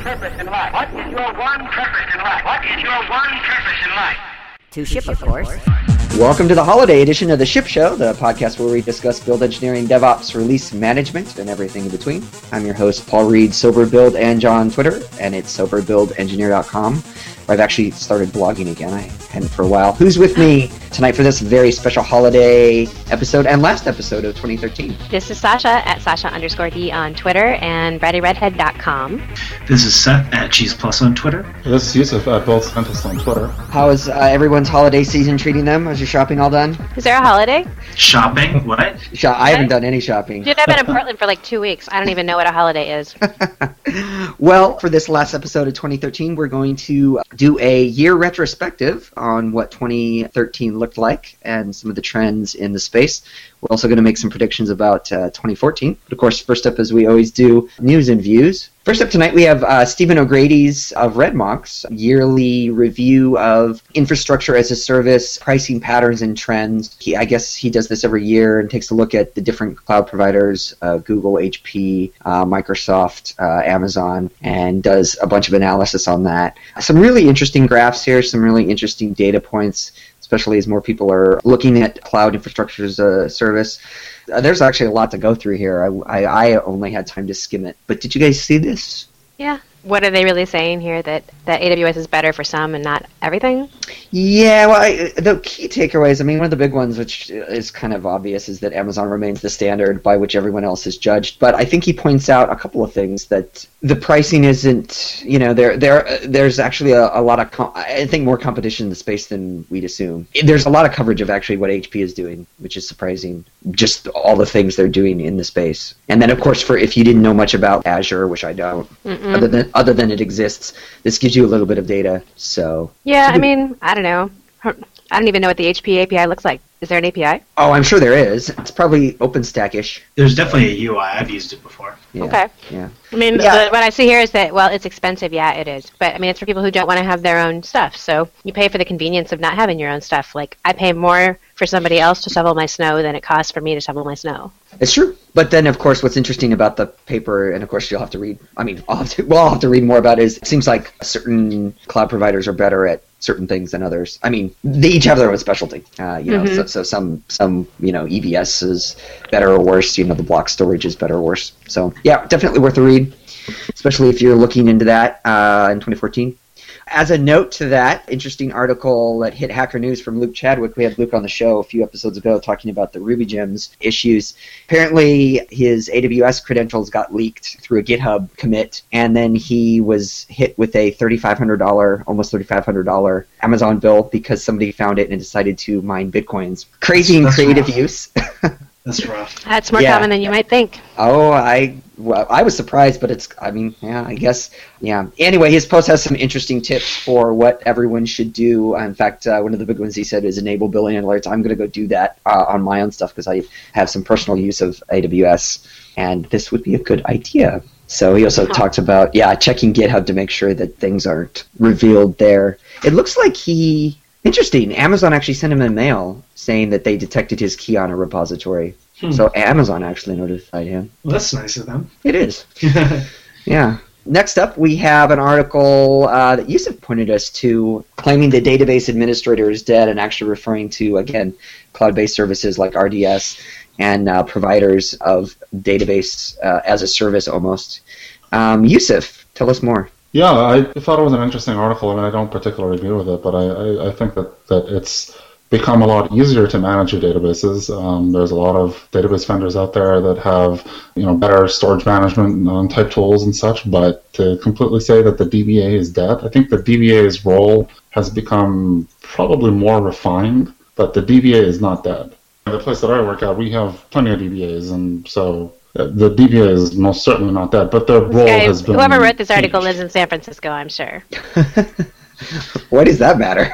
purpose in life? What is your one purpose in life? What is your one purpose in life? To ship, of course. Welcome to the holiday edition of The Ship Show, the podcast where we discuss build engineering, DevOps, release management, and everything in between. I'm your host, Paul Reed, SoberBuild and John Twitter, and it's SoberBuildEngineer.com, where I've actually started blogging again. I hadn't for a while. Who's with me tonight for this very special holiday episode and last episode of 2013? This is Sasha at Sasha_D on Twitter and BraddyRedhead.com. This is Seth at Cheese Plus on Twitter. This is Yusuf at both Central on Twitter. How is everyone's holiday season treating them? Is your shopping all done? Is there a holiday? Shopping? What? I haven't done any shopping. Dude, I've been in Portland for like 2 weeks. I don't even know what a holiday is. Well, for this last episode of 2013, we're going to do a year retrospective on what 2013 looked like and some of the trends in the space. We're also going to make some predictions about 2014. But of course, first up, as we always do, news and views. First up tonight, we have Stephen O'Grady's of RedMonk's yearly review of infrastructure as a service, pricing patterns and trends. I guess he does this every year and takes a look at the different cloud providers, Google, HP, Microsoft, Amazon, and does a bunch of analysis on that. Some really interesting graphs here, some really interesting data points, especially as more people are looking at cloud infrastructure as a service. There's actually a lot to go through here. I only had time to skim it. But did you guys see this? Yeah. What are they really saying here? That AWS is better for some and not everything? Yeah, well, the key takeaways, one of the big ones, which is kind of obvious, is that Amazon remains the standard by which everyone else is judged. But I think he points out a couple of things, that the pricing isn't, there's actually a lot of, I think, more competition in the space than we'd assume. There's a lot of coverage of actually what HP is doing, which is surprising, just all the things they're doing in the space. And then, of course, for if you didn't know much about Azure, which I don't, other than it exists, this gives you a little bit of data, so... Yeah, I don't know. I don't even know what the HP API looks like. Is there an API? Oh, I'm sure there is. It's probably OpenStack-ish. There's definitely a UI. I've used it before. Yeah, okay. Yeah. What I see here is that, well, it's expensive. Yeah, it is. But, it's for people who don't want to have their own stuff. So you pay for the convenience of not having your own stuff. Like, I pay more for somebody else to shovel my snow than it costs for me to shovel my snow. It's true. But then, of course, what's interesting about the paper, and of course you'll have to read, I'll have to read more about it, is it seems like certain cloud providers are better at certain things than others. They each have their own specialty. So some EBS is better or worse. The block storage is better or worse. So yeah, definitely worth a read, especially if you're looking into that in 2014. As a note to that, interesting article that hit Hacker News from Luke Chadwick. We had Luke on the show a few episodes ago talking about the RubyGems issues. Apparently, his AWS credentials got leaked through a GitHub commit, and then he was hit with a almost $3,500 Amazon bill because somebody found it and decided to mine Bitcoins. Crazy and creative use. That's rough. That's more common than you might think. Oh, I was surprised, but Anyway, his post has some interesting tips for what everyone should do. In fact, one of the big ones he said is enable billing alerts. I'm going to go do that on my own stuff because I have some personal use of AWS, and this would be a good idea. So he also talks about, checking GitHub to make sure that things aren't revealed there. It looks like interesting, Amazon actually sent him a mail saying that they detected his key on a repository. So Amazon actually notified him. Well, that's nice of them. It is. Yeah. Next up, we have an article that Yusuf pointed us to, claiming the database administrator is dead, and actually referring to, again, cloud-based services like RDS and providers of database as a service almost. Yusuf, tell us more. Yeah, I thought it was an interesting article, and I don't particularly agree with it, but I think that it's become a lot easier to manage your databases. There's a lot of database vendors out there that have better storage management and type tools and such, but to completely say that the DBA is dead, I think the DBA's role has become probably more refined, but the DBA is not dead. In the place that I work at, we have plenty of DBAs, and so the DBA is most certainly not dead, but their role has been whoever wrote this article lives in San Francisco, I'm sure. Why does that matter?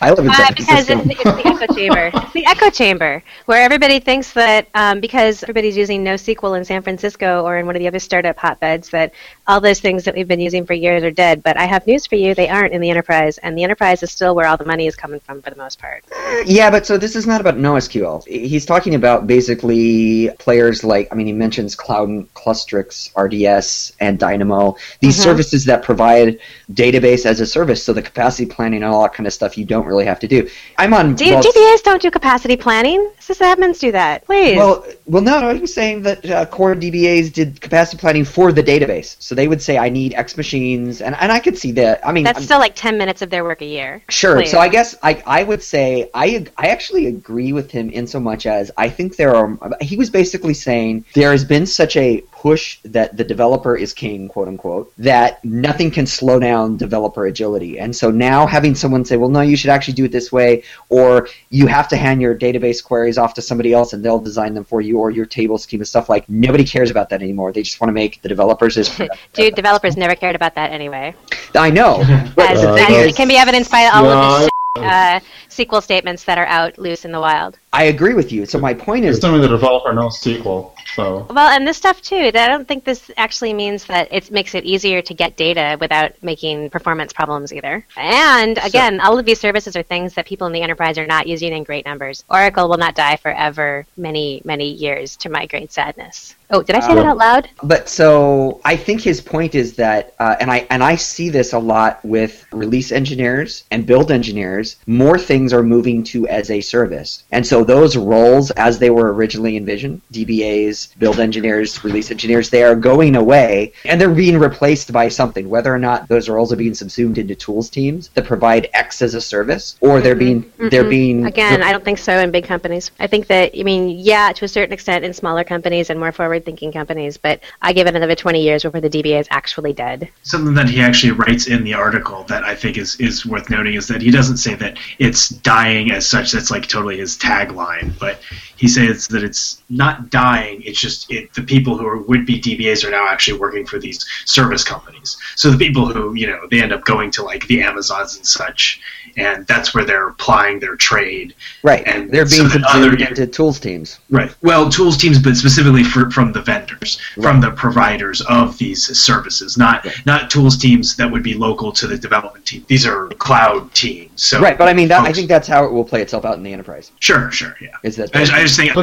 I live in because it's the echo chamber. It's the echo chamber where everybody thinks that because everybody's using NoSQL in San Francisco or in one of the other startup hotbeds that all those things that we've been using for years are dead. But I have news for you. They aren't in the enterprise, and the enterprise is still where all the money is coming from for the most part. Yeah, but so this is not about NoSQL. He's talking about basically players like, I mean, he mentions Cloud, Clustrix, RDS, and Dynamo. These services that provide database as a service, so the capacity planning and all that kind of stuff you don't really have to do. I'm on. DBAs don't do capacity planning. SysAdmins do that. Please. Well, no. He was saying that core DBAs did capacity planning for the database, so they would say I need X machines, and I could see that. I mean, that's still like 10 minutes of their work a year. Sure. Please. So I guess I would say I actually agree with him in so much as I think there are. He was basically saying there has been such a push that the developer is king, quote unquote, that nothing can slow down developer agility. And so now having someone say, well, no, you should actually do it this way, or you have to hand your database queries off to somebody else and they'll design them for you, or your table schema stuff, like nobody cares about that anymore. They just want to make the developers as Dude, developers never cared about that anyway. I know. It can be evidenced by all of this SQL statements that are out loose in the wild. I agree with you. So my point is... It's only the developer knows SQL. So. Well, and this stuff, too. I don't think this actually means that it makes it easier to get data without making performance problems either. And, again, all of these services are things that people in the enterprise are not using in great numbers. Oracle will not die forever, many, many years, to my great sadness. Oh, did I say that out loud? But so I think his point is that, and I see this a lot with release engineers and build engineers, more things are moving to as a service. And so those roles, as they were originally envisioned, DBAs, build engineers, release engineers, they are going away, and they're being replaced by something, whether or not those roles are being subsumed into tools teams that provide X as a service, or they're being... Again, I don't think so in big companies. I think that, I mean, yeah, to a certain extent in smaller companies and more forward-thinking companies, but I give it another 20 years before the DBA is actually dead. Something that he actually writes in the article that I think is worth noting is that he doesn't say that it's dying as such. That's like totally his tagline, but he says that it's not dying. It's just the people who would be DBAs are now actually working for these service companies. So the people who, you know, they end up going to like the Amazons and such, and that's where they're applying their trade. Right, and they're being subsumed into tools teams. Right. Well, tools teams, but specifically from the vendors, from the providers of these services, not tools teams that would be local to the development team. These are cloud teams. So right, but I mean, I think that's how it will play itself out in the enterprise. Sure, yeah. Is that? I just think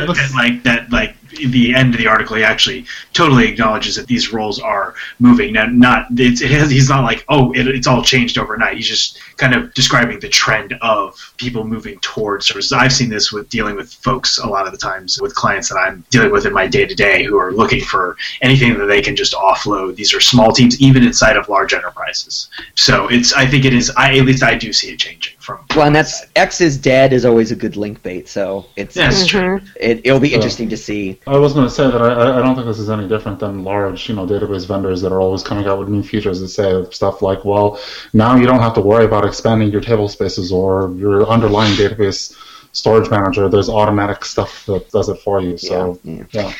that the end of the article, he actually totally acknowledges that these roles are moving. Now, he's not like, it's all changed overnight. He's just kind of describing the trend of people moving towards services. I've seen this with dealing with folks a lot of the times with clients that I'm dealing with in my day-to-day who are looking for anything that they can just offload. These are small teams, even inside of large enterprises. So at least I do see it changing from. Well, and that's X is dead is always a good link bait. So it's true. It'll be interesting to see. I was going to say that I don't think this is any different than large, database vendors that are always coming out with new features that say stuff like, well, now you don't have to worry about expanding your table spaces or your underlying database storage manager. There's automatic stuff that does it for you. So, yeah.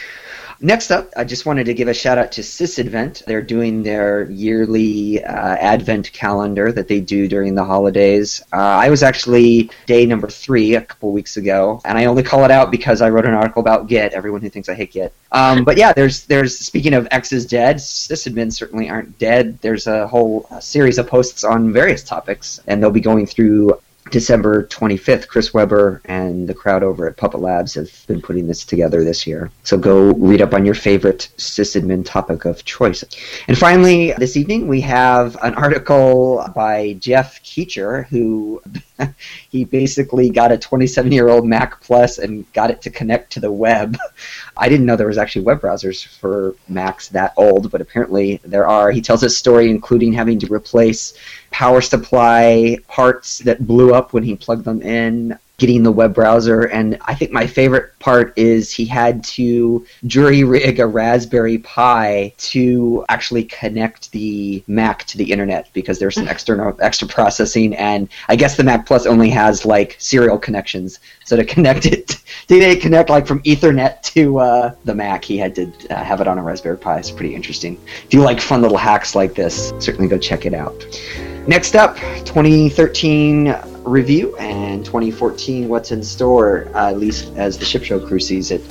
Next up, I just wanted to give a shout-out to SysAdvent. They're doing their yearly Advent calendar that they do during the holidays. I was actually day number 3 a couple weeks ago, and I only call it out because I wrote an article about Git, everyone who thinks I hate Git. But yeah, there's speaking of X is dead, sysadmins certainly aren't dead. There's a whole series of posts on various topics, and they'll be going through December 25th, Chris Weber and the crowd over at Puppet Labs have been putting this together this year. So go read up on your favorite sysadmin topic of choice. And finally, this evening, we have an article by Jeff Keecher, who he basically got a 27-year-old Mac Plus and got it to connect to the web. I didn't know there was actually web browsers for Macs that old, but apparently there are. He tells a story including having to replace power supply parts that blew up when he plugged them in, getting the web browser, and I think my favorite part is he had to jury-rig a Raspberry Pi to actually connect the Mac to the internet because there's some extra processing, and I guess the Mac Plus only has like serial connections, so to connect it, they connect like from Ethernet to the Mac, he had to have it on a Raspberry Pi. It's pretty interesting. If you like fun little hacks like this, certainly go check it out. Next up, 2013 review and 2014 what's in store, at least as the Ship Show crew sees it.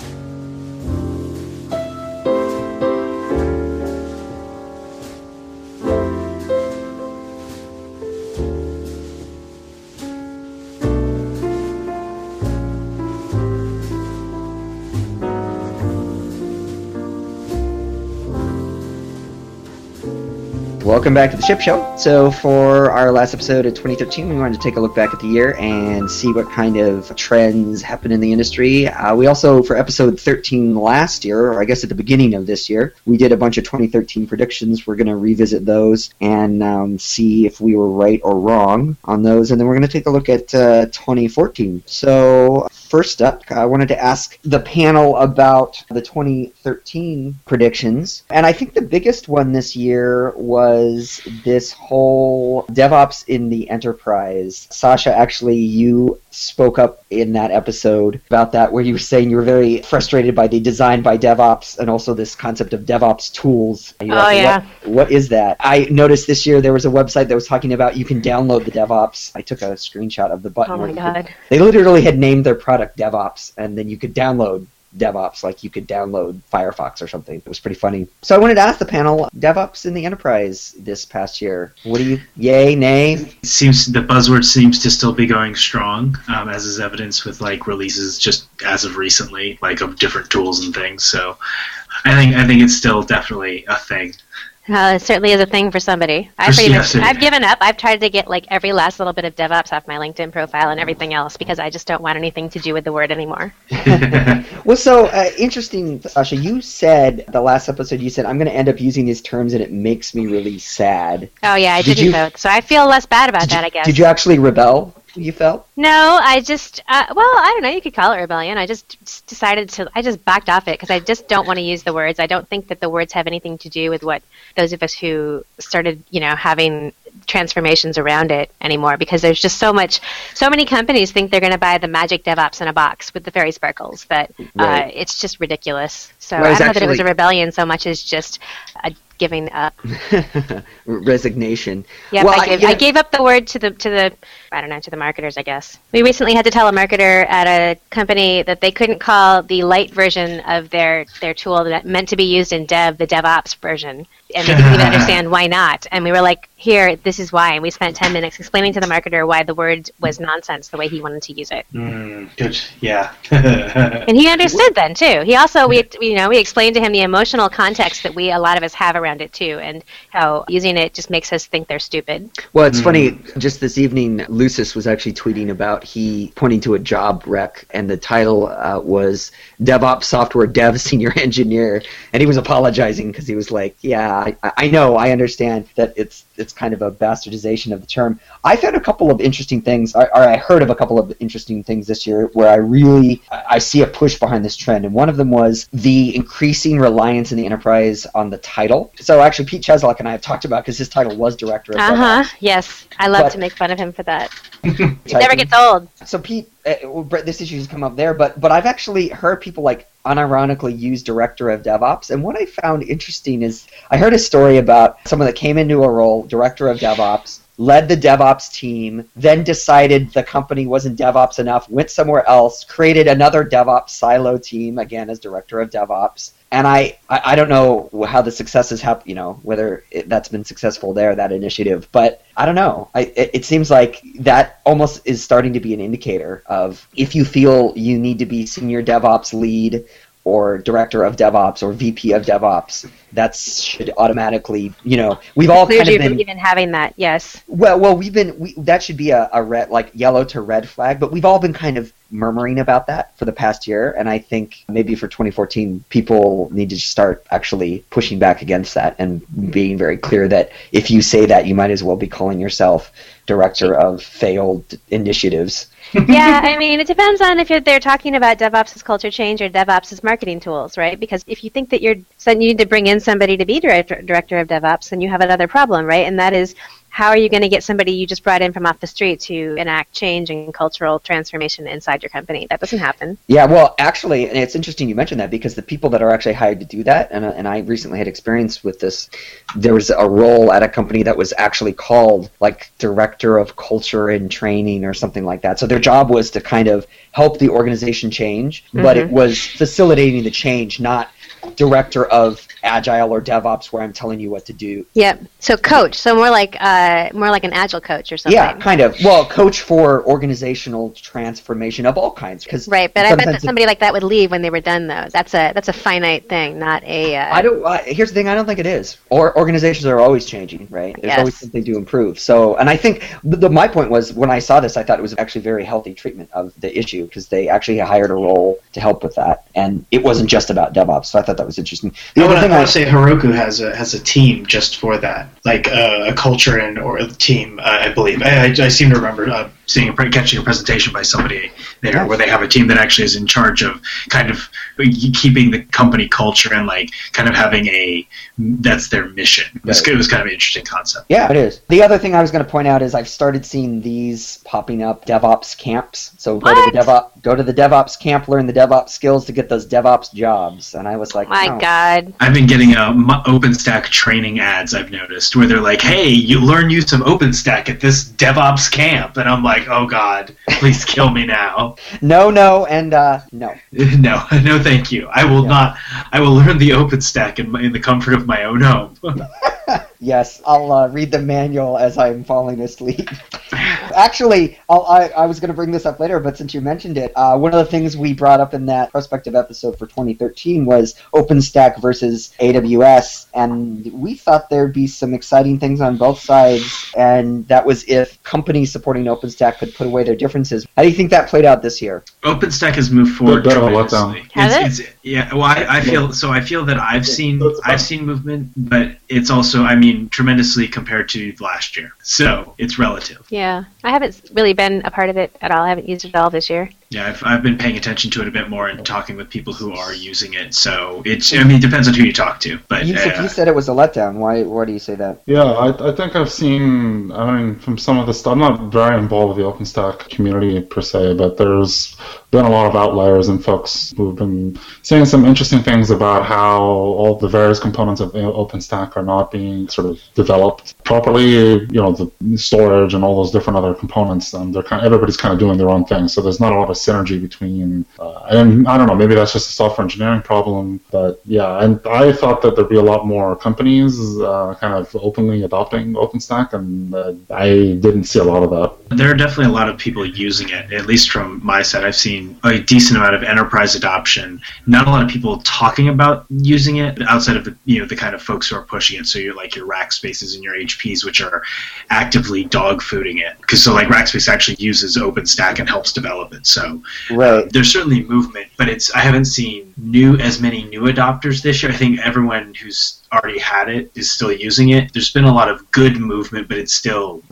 Welcome back to the Ship Show. So for our last episode of 2013, we wanted to take a look back at the year and see what kind of trends happen in the industry. We also, for episode 13 last year, or I guess at the beginning of this year, we did a bunch of 2013 predictions. We're going to revisit those and see if we were right or wrong on those. And then we're going to take a look at 2014. So first up, I wanted to ask the panel about the 2013 predictions. And I think the biggest one this year was this whole DevOps in the enterprise. Sasha, actually, you spoke up in that episode about that, where you were saying you were very frustrated by the design by DevOps and also this concept of DevOps tools. Oh, yeah. What is that? I noticed this year there was a website that was talking about you can download the DevOps. I took a screenshot of the button. Oh, my God. They literally had named their product DevOps, and then you could download DevOps, like you could download Firefox or something. It was pretty funny. So I wanted to ask the panel, DevOps in the enterprise this past year. What do you, yay, nay? It seems the buzzword seems to still be going strong, as is evidenced with like releases just as of recently, like of different tools and things. So I think it's still definitely a thing. It certainly is a thing for somebody. I've given up. I've tried to get like every last little bit of DevOps off my LinkedIn profile and everything else because I just don't want anything to do with the word anymore. Well, so interesting, Sasha. You said the last episode, you said, I'm going to end up using these terms and it makes me really sad. Oh, yeah, I didn't vote. So I feel less bad about that, I guess. Did you actually rebel? You felt? No, I just, I don't know, you could call it rebellion. I just decided to, I just backed off it because I just don't want to use the words. I don't think that the words have anything to do with what those of us who started, having transformations around it anymore, because there's just so many companies think they're going to buy the magic DevOps in a box with the fairy sparkles that right. It's just ridiculous. So I don't know that it was a rebellion so much as just a giving up. Resignation. Yeah, well, I gave up the word to the marketers, I guess. We recently had to tell a marketer at a company that they couldn't call the light version of their tool that meant to be used in dev, the DevOps version. And they didn't even understand why not. And we were like, here, this is why. And we spent 10 minutes explaining to the marketer why the word was nonsense the way he wanted to use it. Good. Yeah. And he understood then, too. He also, we explained to him the emotional context that we, a lot of us, have around it, too, and how using it just makes us think they're stupid. Well, it's funny. Just this evening, Lucis was actually tweeting about he pointing to a job rec, and the title was DevOps Software Dev Senior Engineer. And he was apologizing because he was like, yeah, I know, I understand that it's kind of a bastardization of the term. I found a couple of interesting things, or I heard of a couple of interesting things this year where I see a push behind this trend, and one of them was the increasing reliance in the enterprise on the title. So actually, Pete Cheslock and I have talked about, because his title was Director of DevOps. Yes. I love to make fun of him for that. It never gets old. So Pete, this issue's come up there, but I've actually heard people like unironically use Director of DevOps. And what I found interesting is I heard a story about someone that came into a role, Director of DevOps, led the DevOps team, then decided the company wasn't DevOps enough, went somewhere else, created another DevOps silo team, again, as Director of DevOps. And I don't know how the success has happened, whether that's been successful there, that initiative. But I don't know. It seems like that almost is starting to be an indicator of if you feel you need to be senior DevOps lead or Director of DevOps or VP of DevOps, that should automatically, we've all kind of been even having that, yes. Well, that should be a red, like yellow to red flag, but we've all been kind of murmuring about that for the past year, and I think maybe for 2014, people need to start actually pushing back against that and being very clear that if you say that, you might as well be calling yourself Director of Failed Initiatives. Yeah, I mean, it depends on if they're talking about DevOps as culture change or DevOps as marketing tools, right? Because if you think that you need to bring in somebody to be director of DevOps, then you have another problem, right? And that is how are you going to get somebody you just brought in from off the street to enact change and cultural transformation inside your company? That doesn't happen. Yeah, well, actually, and it's interesting you mentioned that, because the people that are actually hired to do that, and I recently had experience with this, there was a role at a company that was actually called like Director of Culture and Training or something like that. So their job was to kind of help the organization change, but it was facilitating the change, not Director of Agile or DevOps, where I'm telling you what to do. Yep. So coach. So more like an Agile coach or something. Yeah, kind of. Well, coach for organizational transformation of all kinds. Right, but I bet that somebody like that would leave when they were done, though. That's a finite thing, not a. Here's the thing. I don't think it is. Or organizations are always changing, right? There's always something to improve. So, and I think my point was, when I saw this, I thought it was actually very healthy treatment of the issue, because they actually hired a role to help with that, and it wasn't just about DevOps. So I thought that was interesting. I would say Heroku has a team just for that, like a culture and or a team. I believe I seem to remember seeing catching a presentation by somebody there where they have a team that actually is in charge of kind of keeping the company culture and like kind of having that's their mission. It was kind of an interesting concept. Yeah, it is. The other thing I was going to point out is I've started seeing these popping up, DevOps camps. So go to the DevOps camp, learn the DevOps skills to get those DevOps jobs. And I was like, God. I've been getting OpenStack training ads, I've noticed, where they're like, hey, you learn use of OpenStack at this DevOps camp. And I'm like, oh, God, please kill me now. No. No, thank you. I will not. I will learn the OpenStack in the comfort of my own home. Yes, I'll read the manual as I'm falling asleep. Actually, I was going to bring this up later, but since you mentioned it, one of the things we brought up in that prospective episode for 2013 was OpenStack versus AWS, and we thought there'd be some exciting things on both sides, and that was if companies supporting OpenStack could put away their differences. How do you think that played out this year? OpenStack has moved forward tremendously. Has it? Yeah. Well, I feel that I've seen movement, but it's also, I mean, tremendously compared to last year. So it's relative. Yeah. I haven't really been a part of it at all. I haven't used it at all this year. Yeah, I've been paying attention to it a bit more and talking with people who are using it. So it depends on who you talk to. But Yusuf, you said it was a letdown. Why do you say that? Yeah, I think I've seen, from some of the stuff, I'm not very involved with the OpenStack community per se, but there's been a lot of outliers and folks who've been saying some interesting things about how all the various components of OpenStack are not being sort of developed properly, the storage and all those different other components, and everybody's kind of doing their own thing, so there's not a lot of synergy between, and I don't know, maybe that's just a software engineering problem, but yeah, and I thought that there'd be a lot more companies kind of openly adopting OpenStack, and I didn't see a lot of that. There are definitely a lot of people using it, at least from my side. I've seen a decent amount of enterprise adoption, not a lot of people talking about using it outside of the kind of folks who are pushing it, so you're like your Rackspaces and your HPs, which are actively dogfooding it. Because Rackspace actually uses OpenStack and helps develop it. So there's certainly movement, but I haven't seen as many new adopters this year. I think everyone who's already had it is still using it. There's been a lot of good movement, but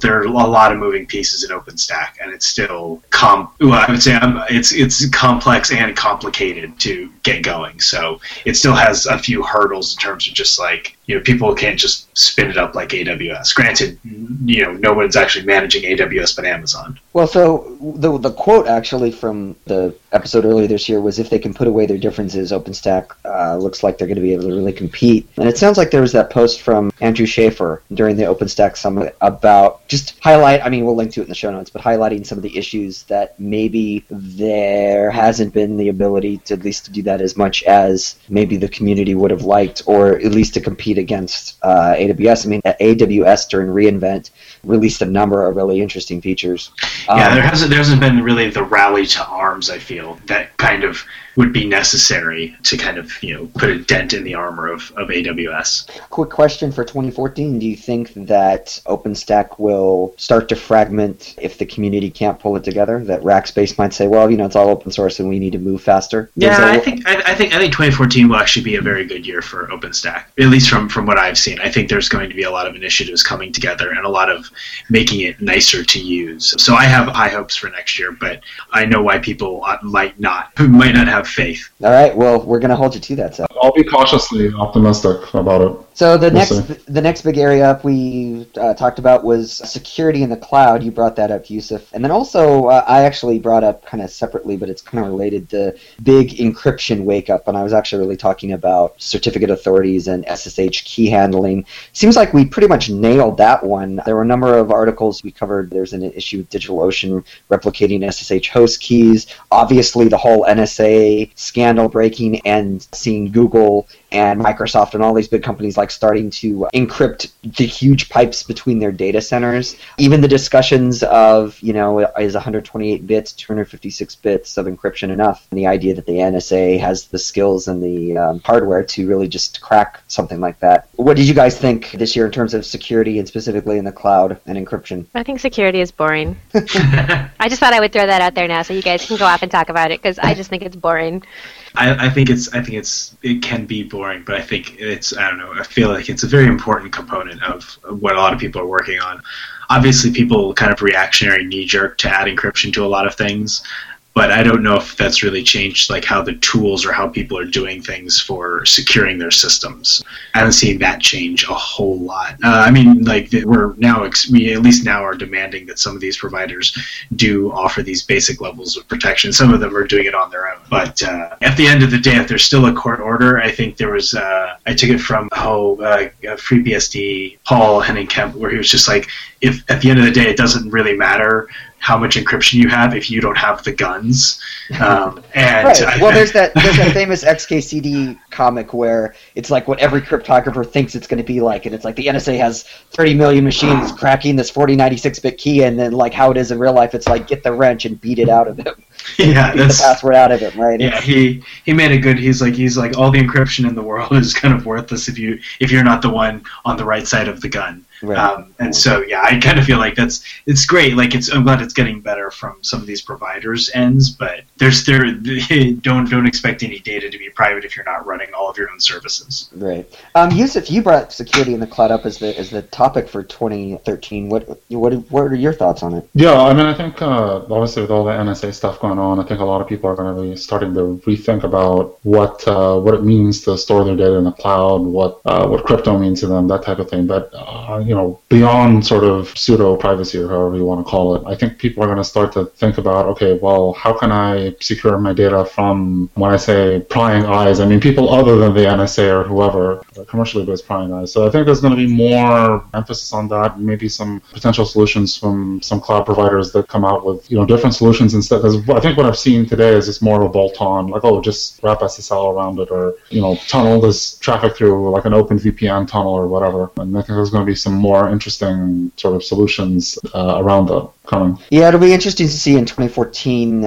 there are a lot of moving pieces in OpenStack, and it's still I would say it's complex and complicated to get going. So it still has a few hurdles in terms of just like, people can't just spin it up like AWS. Granted, no one's actually managing AWS but Amazon. Well, so the quote actually from the episode earlier this year was, if they can put away their differences, OpenStack looks like they're going to be able to really compete. And it sounds like there was that post from Andrew Schaefer during the OpenStack Summit about just we'll link to it in the show notes, but highlighting some of the issues that maybe there hasn't been the ability to at least to do that as much as maybe the community would have liked, or at least to compete against AWS. AWS during reInvent released a number of really interesting features. There hasn't been really the rally to arms, I feel, that kind of would be necessary to kind of put a dent in the armor of AWS. Quick question for 2014. Do you think that OpenStack will start to fragment if the community can't pull it together? That Rackspace might say, well, it's all open source and we need to move faster? I think 2014 will actually be a very good year for OpenStack, at least from what I've seen. I think there's going to be a lot of initiatives coming together and a lot of making it nicer to use. So I have high hopes for next year, but I know why people might not have faith. All right, well, we're going to hold you to that, Seth. I'll be cautiously optimistic about it. So the next big area up we talked about was security in the cloud. You brought that up, Yusuf. And then also I actually brought up kind of separately, but it's kind of related to big encryption wake-up, and I was actually really talking about certificate authorities and SSH key handling. Seems like we pretty much nailed that one. There were a number of articles we covered. There's an issue with DigitalOcean replicating SSH host keys. Obviously, the whole NSA scandal breaking and seeing Google and Microsoft and all these big companies like starting to encrypt the huge pipes between their data centers. Even the discussions of, you know, is 128 bits, 256 bits of encryption enough? And the idea that the NSA has the skills and the hardware to really just crack something like that. What did you guys think this year in terms of security and specifically in the cloud and encryption? I think security is boring. I just thought I would throw that out there now so you guys can go off and talk about it because I just think it's boring. I think it can be boring, but I think it's, I don't know, I feel like it's a very important component of what a lot of people are working on. Obviously, people kind of reactionary knee-jerk to add encryption to a lot of things, but I don't know if that's really changed, like, how the tools or how people are doing things for securing their systems. I haven't seen that change a whole lot. I mean, like, we at least now are demanding that some of these providers do offer these basic levels of protection. Some of them are doing it on their own. But at the end of the day, if there's still a court order, I think there was, I took it from FreeBSD, Paul Henning-Kemp, where he was just like, if at the end of the day it doesn't really matter how much encryption you have if you don't have the guns. Right. Well, there's that famous XKCD comic where it's like what every cryptographer thinks it's going to be like, and it's like the NSA has 30 million machines cracking this 4096-bit key, and then like how it is in real life, it's like get the wrench and beat it out of them. Yeah, that's the password out of it, right? Yeah, he made a good. He's like all the encryption in the world is kind of worthless if you're not the one on the right side of the gun. Right. And so yeah, I kind of feel like it's great. Like I'm glad it's getting better from some of these providers' ends, but don't expect any data to be private if you're not running all of your own services. Right. Yusuf, you brought security in the cloud up as the topic for 2013. What are your thoughts on it? Yeah, I mean, I think obviously with all the NSA stuff going on, I think a lot of people are going to be starting to rethink about what it means to store their data in the cloud, what crypto means to them, that type of thing. But beyond sort of pseudo privacy or however you want to call it, I think people are going to start to think about, okay, well, how can I secure my data from, when I say prying eyes, I mean people other than the NSA or whoever, commercially based prying eyes. So I think there's going to be more emphasis on that, maybe some potential solutions from some cloud providers that come out with, you know, different solutions instead. Because I think what I've seen today is just more of a bolt-on, like, oh, just wrap SSL around it or, you know, tunnel this traffic through like an open VPN tunnel or whatever. And I think there's going to be some more interesting sort of solutions around that coming. Yeah, it'll be interesting to see in 2014.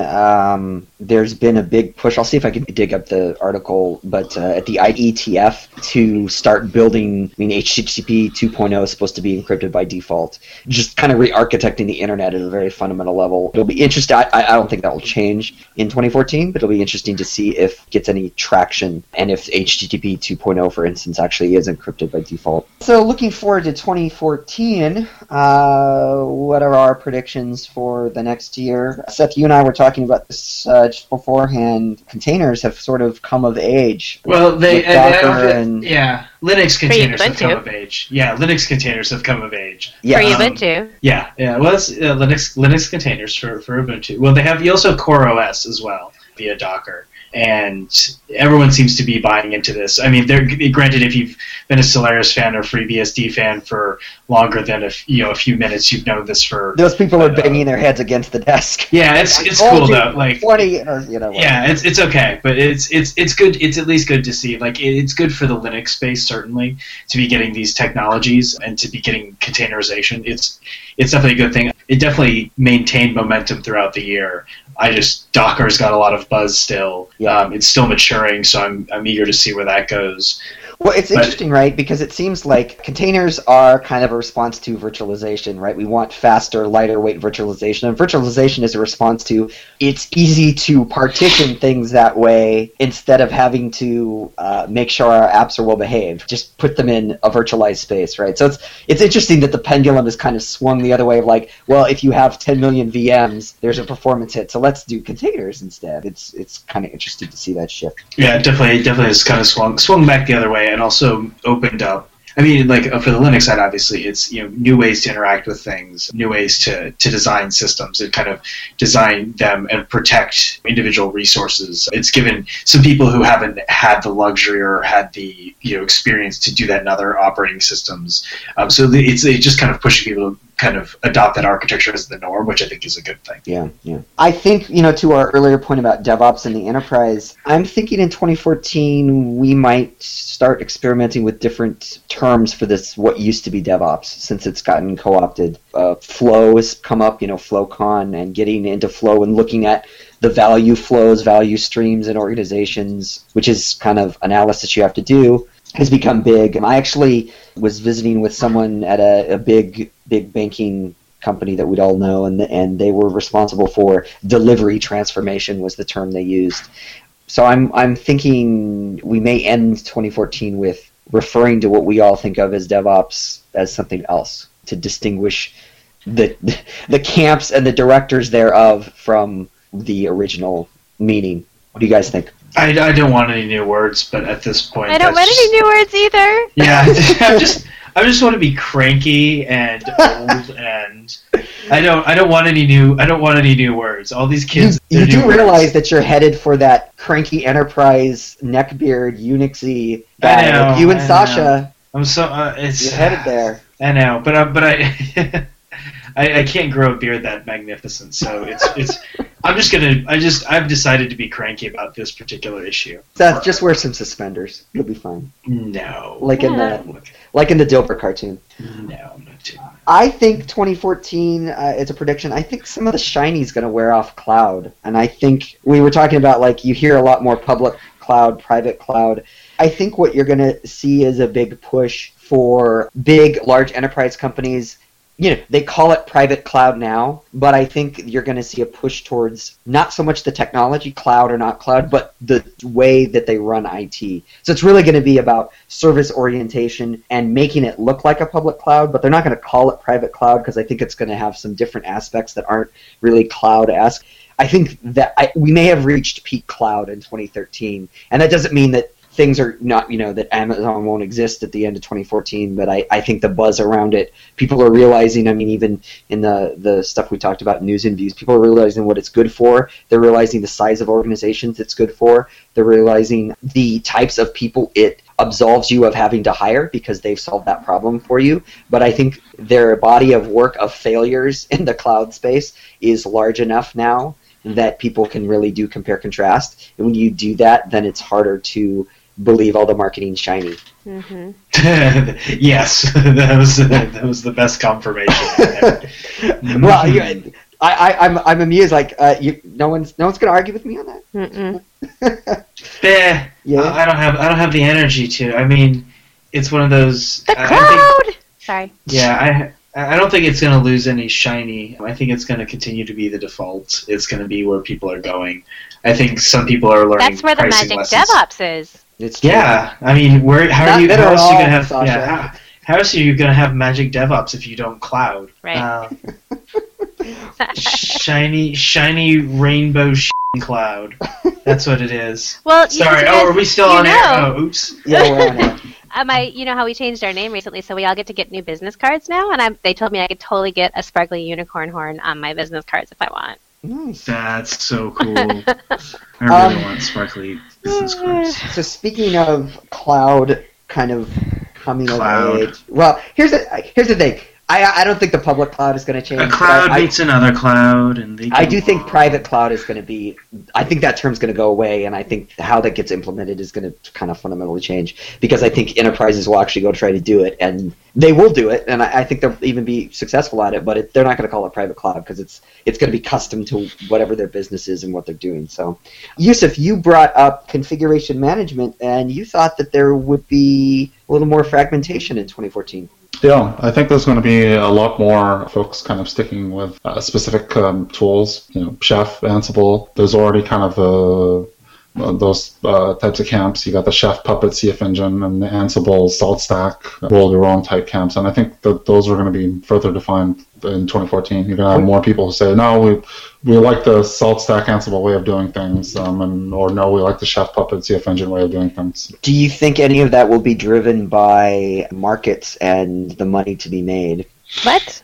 There's been a big push. I'll see if I can dig up the article, but at the IETF to start building, HTTP 2.0 is supposed to be encrypted by default. Just kind of re-architecting the internet at a very fundamental level. It'll be interesting. I don't think that will change in 2014, but it'll be interesting to see if it gets any traction and if HTTP 2.0, for instance, actually is encrypted by default. So looking forward to 2014, what are our predictions for the next year? Seth, you and I were talking about this just beforehand. Containers have sort of come of age. Well, Linux containers have come of age. Yeah, Linux containers have come of age. Yeah. For Ubuntu. Yeah. Well, it's Linux containers for Ubuntu. Well, they have also CoreOS as well via Docker. And everyone seems to be buying into this. I mean, granted, if you've been a Solaris fan or FreeBSD fan for longer than a few minutes, you've known this for... Those people are banging their heads against the desk. Yeah, it's cool, though. Like 20, yeah, it's okay, but it's good. It's at least good to see. Like, it's good for the Linux space, certainly, to be getting these technologies and to be getting containerization. It's definitely a good thing. It definitely maintained momentum throughout the year. Docker's got a lot of buzz still. Yeah. It's still maturing, so I'm eager to see where that goes. Well, it's interesting, right? Because it seems like containers are kind of a response to virtualization, right? We want faster, lighter weight virtualization, and virtualization is a response to it's easy to partition things that way instead of having to make sure our apps are well behaved. Just put them in a virtualized space, right? So it's interesting that the pendulum has kind of swung the other way of like, well, if you have 10 million VMs, there's a performance hit, so let's do containers instead. It's kind of interesting to see that shift. Yeah, it definitely has kind of swung back the other way. And also opened up I mean, like for the Linux side, obviously, it's new ways to interact with things, new ways to design systems, and kind of design them and protect individual resources. It's given some people who haven't had the luxury or had the experience to do that in other operating systems. So it's just kind of pushing people to kind of adopt that architecture as the norm, which I think is a good thing. Yeah. I think, to our earlier point about DevOps and the enterprise, I'm thinking in 2014 we might start experimenting with different terms for this, what used to be DevOps, since it's gotten co-opted. Flow has come up, FlowCon, and getting into Flow and looking at the value flows, value streams in organizations, which is kind of analysis you have to do, has become big. And I actually was visiting with someone at a big banking company that we'd all know, and they were responsible for delivery transformation was the term they used. So I'm thinking we may end 2014 with referring to what we all think of as DevOps as something else, to distinguish the camps and the directors thereof from the original meaning. What do you guys think? I don't want any new words, but at this point, I don't want any new words either. Yeah, I just want to be cranky and old, and I don't want any new words. All these kids. You do realize that you're headed for that cranky enterprise neckbeard Unixy guy. I know, like you and Sasha. I'm so you're headed there. I know, but I. I can't grow a beard that magnificent, so it's. I've decided to be cranky about this particular issue. Seth, just wear some suspenders. You'll be fine. No. Like in the Dilbert cartoon. No, I'm not doing that. I think 2014. It's a prediction. I think some of the shiny's going to wear off cloud, and I think we were talking about you hear a lot more public cloud, private cloud. I think what you're going to see is a big push for big, large enterprise companies. They call it private cloud now, but I think you're going to see a push towards not so much the technology, cloud or not cloud, but the way that they run IT. So it's really going to be about service orientation and making it look like a public cloud, but they're not going to call it private cloud because I think it's going to have some different aspects that aren't really cloud-esque. I think that we may have reached peak cloud in 2013, and that doesn't mean that things are not, that Amazon won't exist at the end of 2014, but I think the buzz around it, people are realizing, even in the stuff we talked about, news and views, people are realizing what it's good for. They're realizing the size of organizations it's good for. They're realizing the types of people it absolves you of having to hire because they've solved that problem for you. But I think their body of work of failures in the cloud space is large enough now that people can really do compare contrast. And when you do that, then it's harder to believe all the marketing shiny. Mm-hmm. Yes, that was the best confirmation. Well, I'm amused. No one's going to argue with me on that. Yeah, I don't have the energy to. It's one of those. The cloud. Sorry. Yeah, I don't think it's going to lose any shiny. I think it's going to continue to be the default. It's going to be where people are going. I think some people are learning. That's where the magic lessons. DevOps is. It's true. Yeah. How else are you going to have magic DevOps if you don't cloud? Right. Shiny rainbow cloud. That's what it is. Well, sorry. Are we still on air? Oh, oops. Yeah, we're on air. You know how we changed our name recently, so we all get new business cards now, and they told me I could totally get a sparkly unicorn horn on my business cards if I want. Nice. That's so cool. I really want sparkly business cards. So speaking of cloud kind of coming of age, well, here's the thing. I don't think the public cloud is going to change. A cloud meets another cloud. I think private cloud is going to be – I think that term's going to go away, and I think how that gets implemented is going to kind of fundamentally change because I think enterprises will actually go try to do it, and they will do it, and I think they'll even be successful at it, but they're not going to call it private cloud because it's going to be custom to whatever their business is and what they're doing. So, Yusuf, you brought up configuration management, and you thought that there would be a little more fragmentation in 2014. Yeah, I think there's going to be a lot more folks kind of sticking with specific tools, Chef, Ansible. There's already kind of those types of camps. You got the Chef, Puppet, CF Engine, and the Ansible, Salt Stack, build your own type camps. And I think that those are going to be further defined in 2014. You're going to have more people who say, no, we like the Salt Stack Ansible way of doing things, or no, we like the Chef, Puppet, CF Engine way of doing things. Do you think any of that will be driven by markets and the money to be made? What?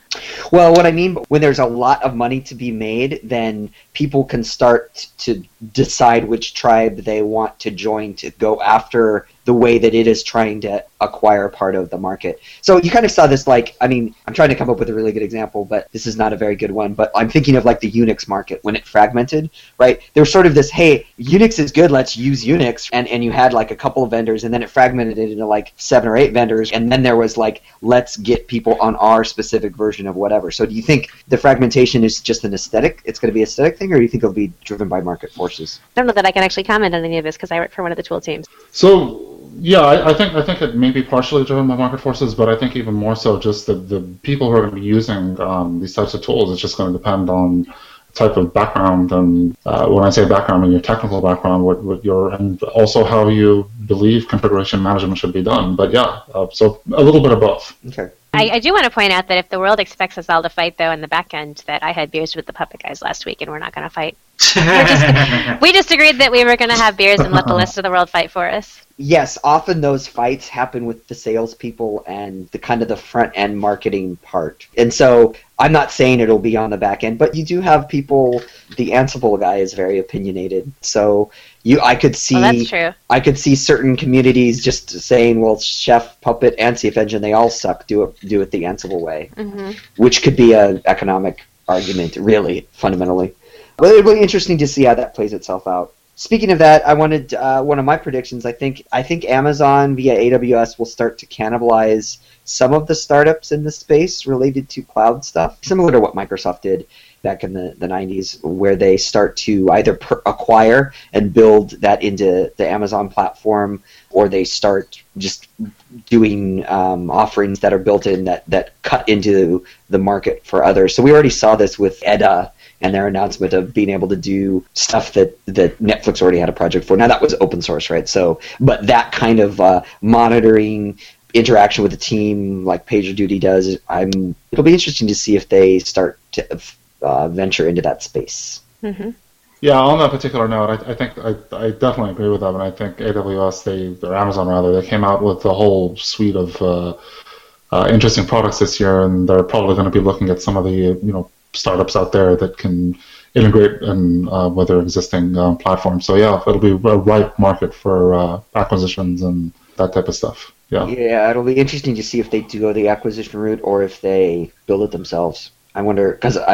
Well, what I mean, when there's a lot of money to be made, then people can start to decide which tribe they want to join to go after the way that it is trying to acquire part of the market. So you kind of saw this, like, I mean, I'm trying to come up with a really good example, but this is not a very good one, but I'm thinking of like the Unix market when it fragmented, right? There was sort of this, hey, Unix is good, let's use Unix, and you had like a couple of vendors, and then it fragmented into like 7 or 8 vendors, and then there was like, let's get people on our specific version of whatever. So do you think the fragmentation is just an aesthetic, it's going to be an aesthetic thing, or do you think it'll be driven by market forces? I don't know that I can actually comment on any of this because I work for one of the tool teams. So yeah, I think it may be partially driven by market forces, but I think even more so just the people who are going to be using these types of tools, it's just going to depend on the type of background, and when I say background, I mean your technical background, and also how you believe configuration management should be done. But yeah, so a little bit of both. Okay. I do want to point out that if the world expects us all to fight, though, in the back end, that I had beers with the Puppet guys last week, and we're not going to fight. We just agreed that we were going to have beers and let the rest of the world fight for us. Yes, often those fights happen with the salespeople and the kind of the front-end marketing part. And so I'm not saying it'll be on the back end, but you do have people, the Ansible guy is very opinionated. So I could see certain communities just saying, well, Chef, Puppet, and CF Engine, they all suck. Do it the Ansible way, which could be an economic argument, really, fundamentally. But it'll be interesting to see how that plays itself out. Speaking of that, I wanted one of my predictions. I think Amazon via AWS will start to cannibalize some of the startups in the space related to cloud stuff, similar to what Microsoft did back in the 90s, where they start to either acquire and build that into the Amazon platform, or they start just doing offerings that are built in that cut into the market for others. So we already saw this with EDA and their announcement of being able to do stuff that Netflix already had a project for. Now, that was open source, right? So, but that kind of monitoring, interaction with the team like PagerDuty does, it'll be interesting to see if they start to venture into that space. Mm-hmm. Yeah, on that particular note, I think I definitely agree with them, and I think AWS, or Amazon rather, they came out with a whole suite of interesting products this year, and they're probably going to be looking at some of the, startups out there that can integrate with their existing platforms. So yeah, it'll be a ripe market for acquisitions and that type of stuff. Yeah, it'll be interesting to see if they do go the acquisition route or if they build it themselves. I wonder, because I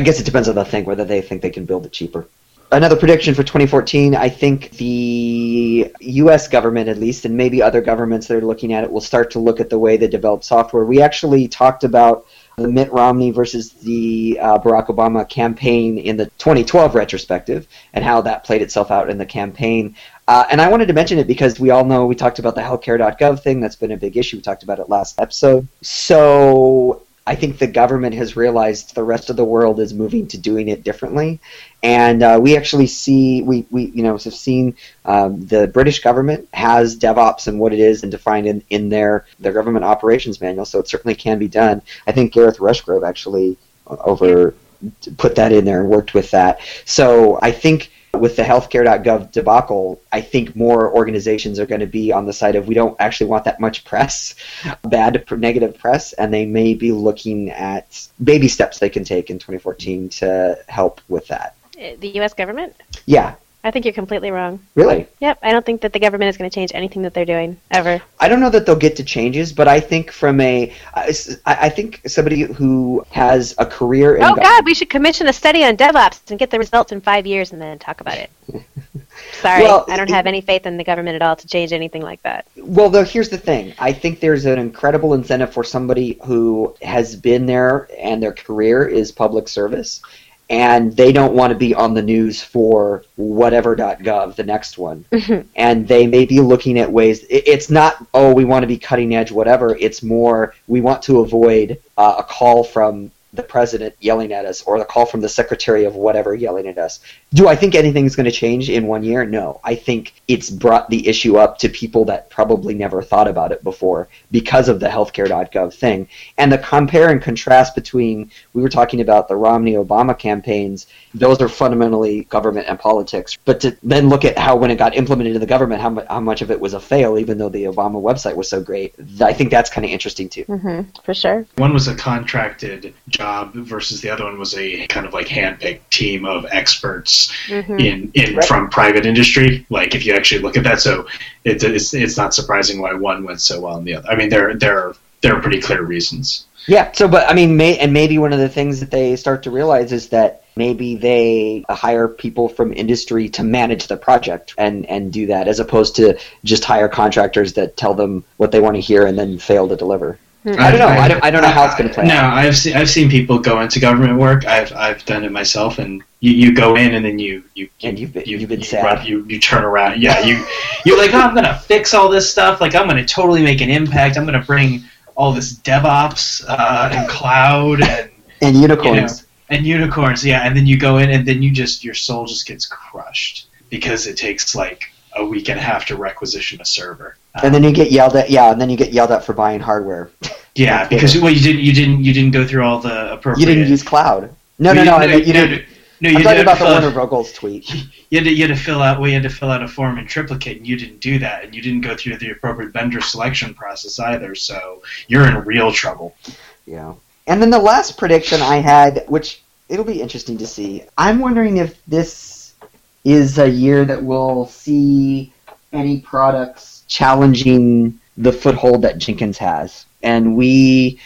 guess it depends on the thing, whether they think they can build it cheaper. Another prediction for 2014, I think the U.S. government, at least, and maybe other governments that are looking at it, will start to look at the way they develop software. We actually talked about the Mitt Romney versus the Barack Obama campaign in the 2012 retrospective and how that played itself out in the campaign. And I wanted to mention it because we all know we talked about the healthcare.gov thing. That's been a big issue. We talked about it last episode. So I think the government has realized the rest of the world is moving to doing it differently, and we've seen the British government has DevOps and what it is and defined in their government operations manual, so it certainly can be done. I think Gareth Rushgrove actually put that in there and worked with that. So I think with the healthcare.gov debacle, I think more organizations are going to be on the side of we don't actually want that much press, bad negative press, and they may be looking at baby steps they can take in 2014 to help with that. The U.S. government? Yeah. I think you're completely wrong. Really? Yep. I don't think that the government is going to change anything that they're doing, ever. I don't know that they'll get to changes, but I think I think somebody who has a career in... God, we should commission a study on DevOps and get the results in 5 years and then talk about it. Sorry, well, I don't have any faith in the government at all to change anything like that. Well, though, here's the thing. I think there's an incredible incentive for somebody who has been there and their career is public service, and they don't want to be on the news for whatever.gov, the next one. Mm-hmm. And they may be looking at ways. It's not, we want to be cutting edge, whatever. It's more, we want to avoid a call from the president yelling at us or the call from the secretary of whatever yelling at us. Do I think anything's going to change in 1 year? No. I think it's brought the issue up to people that probably never thought about it before because of the healthcare.gov thing. And the compare and contrast between, we were talking about the Romney-Obama campaigns, those are fundamentally government and politics. But to then look at how when it got implemented in the government, how much of it was a fail, even though the Obama website was so great, I think that's kind of interesting too. Mm-hmm, for sure. One was a contracted job versus the other one was a kind of like handpicked team of experts in from private industry. Like if you actually look at that, so it's not surprising why one went so well and the other. I mean, there are pretty clear reasons. Yeah. So, but I mean, maybe one of the things that they start to realize is that maybe they hire people from industry to manage the project and do that, as opposed to just hire contractors that tell them what they want to hear and then fail to deliver. I don't know. I don't know how it's going to play out. No, I've seen people go into government work. I've done it myself, and you go in and then you've been sad. You turn around. Yeah, you're like, oh, I'm going to fix all this stuff. Like I'm going to totally make an impact. I'm going to bring all this DevOps and cloud and unicorns. You know, and unicorns, yeah. And then you go in and then your soul just gets crushed because it takes like a week and a half to requisition a server. And then you get yelled at, for buying hardware. Yeah, because you didn't go through all the appropriate. You didn't use cloud. I'm talking about the Warner Ruggles tweet. You had to fill out a form in triplicate, and you didn't do that, and you didn't go through the appropriate vendor selection process either. So you're in real trouble. Yeah, and then the last prediction I had, which it'll be interesting to see. I'm wondering if this is a year that we'll see any products challenging the foothold that Jenkins has. And we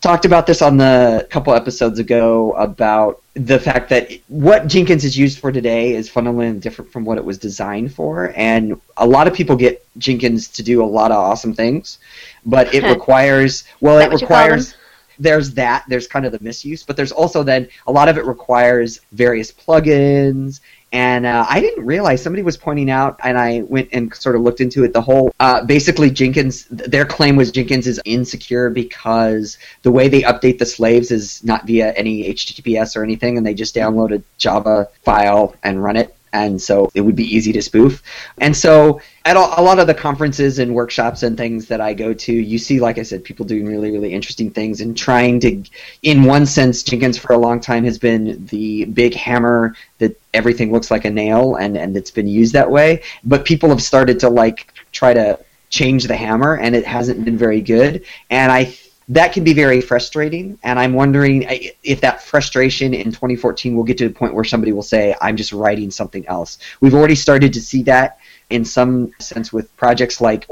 talked about this on the couple episodes ago about the fact that what Jenkins is used for today is fundamentally different from what it was designed for. And a lot of people get Jenkins to do a lot of awesome things, but it requires – there's kind of the misuse, but there's also then a lot of it requires various plugins. And I didn't realize, somebody was pointing out, and I went and sort of looked into it, the whole, basically Jenkins, their claim was Jenkins is insecure because the way they update the slaves is not via any HTTPS or anything, and they just download a Java file and run it. And so it would be easy to spoof. And so at a lot of the conferences and workshops and things that I go to, you see, like I said, people doing really, really interesting things and trying to, in one sense, Jenkins for a long time has been the big hammer that everything looks like a nail and it's been used that way. But people have started to like try to change the hammer and it hasn't been very good. And that can be very frustrating, and I'm wondering if that frustration in 2014 will get to the point where somebody will say, I'm just writing something else. We've already started to see that in some sense with projects like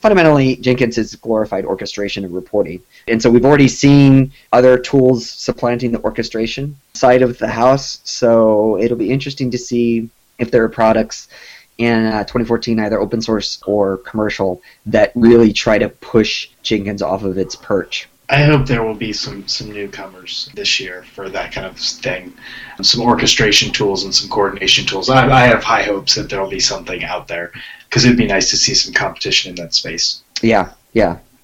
fundamentally Jenkins is glorified orchestration and reporting. And so we've already seen other tools supplanting the orchestration side of the house, so it'll be interesting to see if there are products in 2014, either open source or commercial, that really try to push Jenkins off of its perch. I hope there will be some newcomers this year for that kind of thing, some orchestration tools and some coordination tools. I have high hopes that there will be something out there because it would be nice to see some competition in that space. Yeah.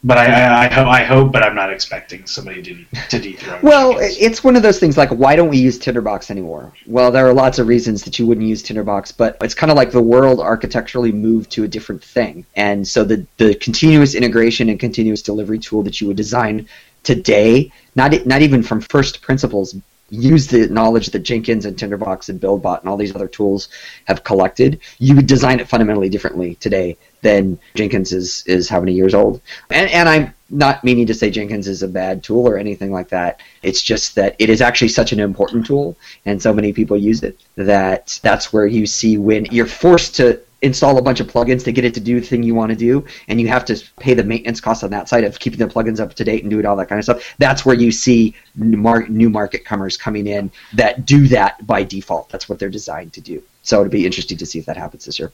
But I hope, but I'm not expecting somebody to dethrone. Well, it's one of those things like, why don't we use Tinderbox anymore? Well, there are lots of reasons that you wouldn't use Tinderbox, but it's kind of like the world architecturally moved to a different thing. And so the continuous integration and continuous delivery tool that you would design today, not even from first principles, use the knowledge that Jenkins and Tinderbox and BuildBot and all these other tools have collected, you would design it fundamentally differently today than Jenkins is how many years old. And I'm not meaning to say Jenkins is a bad tool or anything like that. It's just that it is actually such an important tool, and so many people use it, that that's where you see when you're forced to install a bunch of plugins to get it to do the thing you want to do, and you have to pay the maintenance costs on that side of keeping the plugins up to date and doing all that kind of stuff. That's where you see new market comers coming in that do that by default. That's what they're designed to do. So it'll be interesting to see if that happens this year.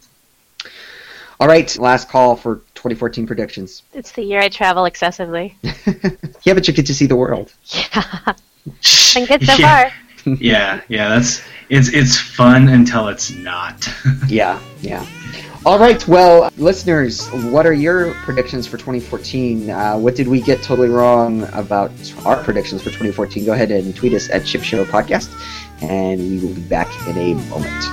All right, last call for 2014 predictions. It's the year I travel excessively. Yeah, but you get to see the world. Yeah, it's been good so far. Yeah, that's it's fun until it's not. Yeah. All right, well, listeners, what are your predictions for 2014? What did we get totally wrong about our predictions for 2014? Go ahead and tweet us at Chip Show Podcast, and we will be back in a moment.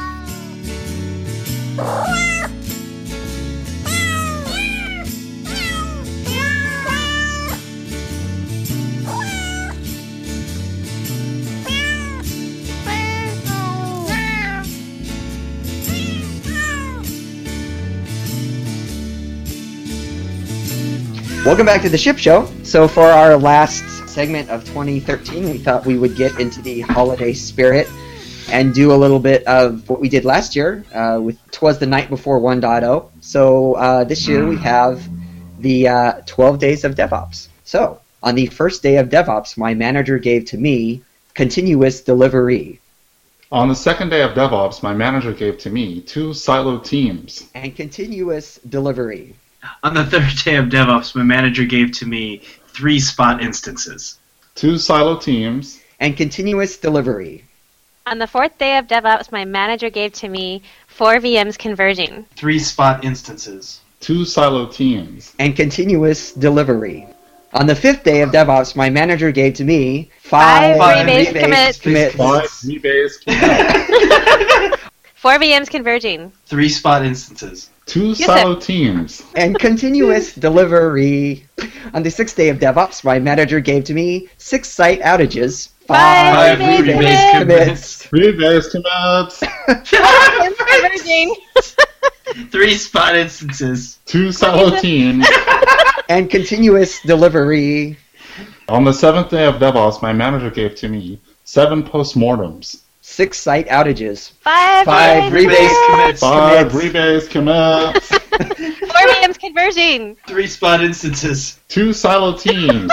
Welcome back to the Ship Show. So for our last segment of 2013, we thought we would get into the holiday spirit and do a little bit of what we did last year with Twas the Night Before 1.0. So this year we have the 12 Days of DevOps. So on the first day of DevOps, my manager gave to me continuous delivery. On the second day of DevOps, my manager gave to me two silo teams. And continuous delivery. On the third day of DevOps, my manager gave to me three spot instances. Two silo teams. And continuous delivery. On the fourth day of DevOps, my manager gave to me four VMs converging. Three spot instances. Two silo teams. And continuous delivery. On the fifth day of DevOps, my manager gave to me five rebase commits. Four VMs converging. Three spot instances. Two silo teams. And continuous delivery. On the sixth day of DevOps, my manager gave to me six site outages. Five rebase commits. Three spot instances. Two silo teams. And continuous delivery. On the seventh day of DevOps, my manager gave to me seven postmortems. Six site outages. Five rebase commits. Four VMs converging. Three spot instances. Two silo teams.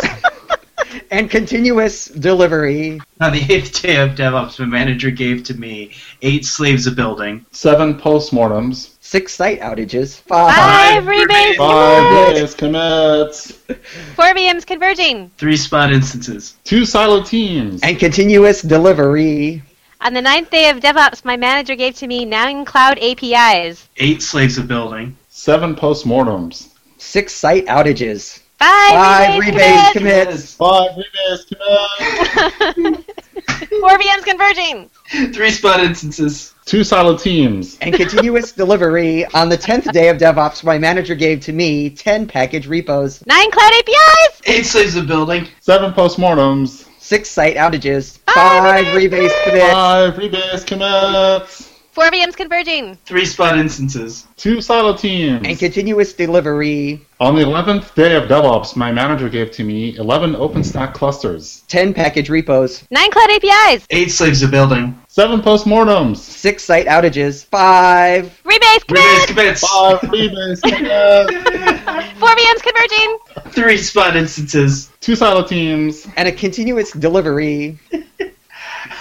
And continuous delivery. On the eighth day of DevOps, my manager gave to me eight slaves a building. Seven postmortems. Six site outages. Five rebase commits. Four VMs converging. Three spot instances. Two silo teams. And continuous delivery. On the ninth day of DevOps, my manager gave to me 9 cloud APIs. 8 slaves of building. 7 postmortems. 6 site outages. 5 rebase commits. 4 VMs converging. 3 spot instances. 2 silo teams. And continuous delivery. On the 10th day of DevOps, my manager gave to me 10 package repos. 9 cloud APIs. 8 slaves of building. 7 postmortems. 6 site outages. 5 rebase commits. 4 VMs converging. 3 spot instances. 2 silo teams. And continuous delivery. On the 11th day of DevOps, my manager gave to me 11 OpenStack clusters. 10 package repos. 9 cloud APIs. 8 slaves of building. 7 postmortems. 6 site outages. 5 rebase commits. 5 rebase commits. 4 VMs converging. 3 spot instances. 2 silo teams. And a continuous delivery.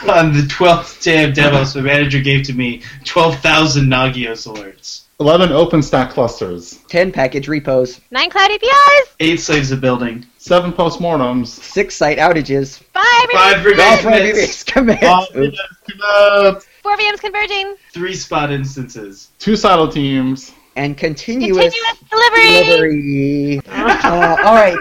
On the 12th day of DevOps, my manager gave to me 12,000 Nagios alerts. 11 OpenStack clusters. 10 package repos. 9 cloud APIs. 8 slaves of building. 7 postmortems. 6 site outages. 5 rebase commits. 4 VMs converging. 3 spot instances. 2 silo teams. And continuous delivery. All right.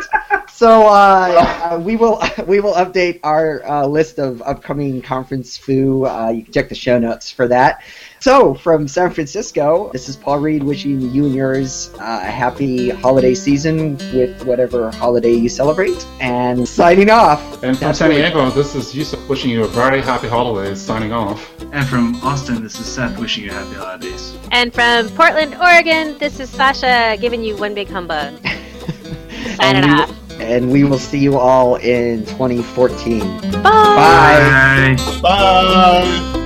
So we will update our list of upcoming conference foo. You can check the show notes for that. So from San Francisco, this is Paul Reed wishing you and yours a happy holiday season with whatever holiday you celebrate. And signing off. And from San Diego, this is Yusuf wishing you a very happy holidays. Signing off. And from Austin, this is Seth wishing you happy holidays. And from Portland, Oregon, this is Sasha giving you one big humbug. Signing off. And we will see you all in 2014. Bye. Bye. Bye.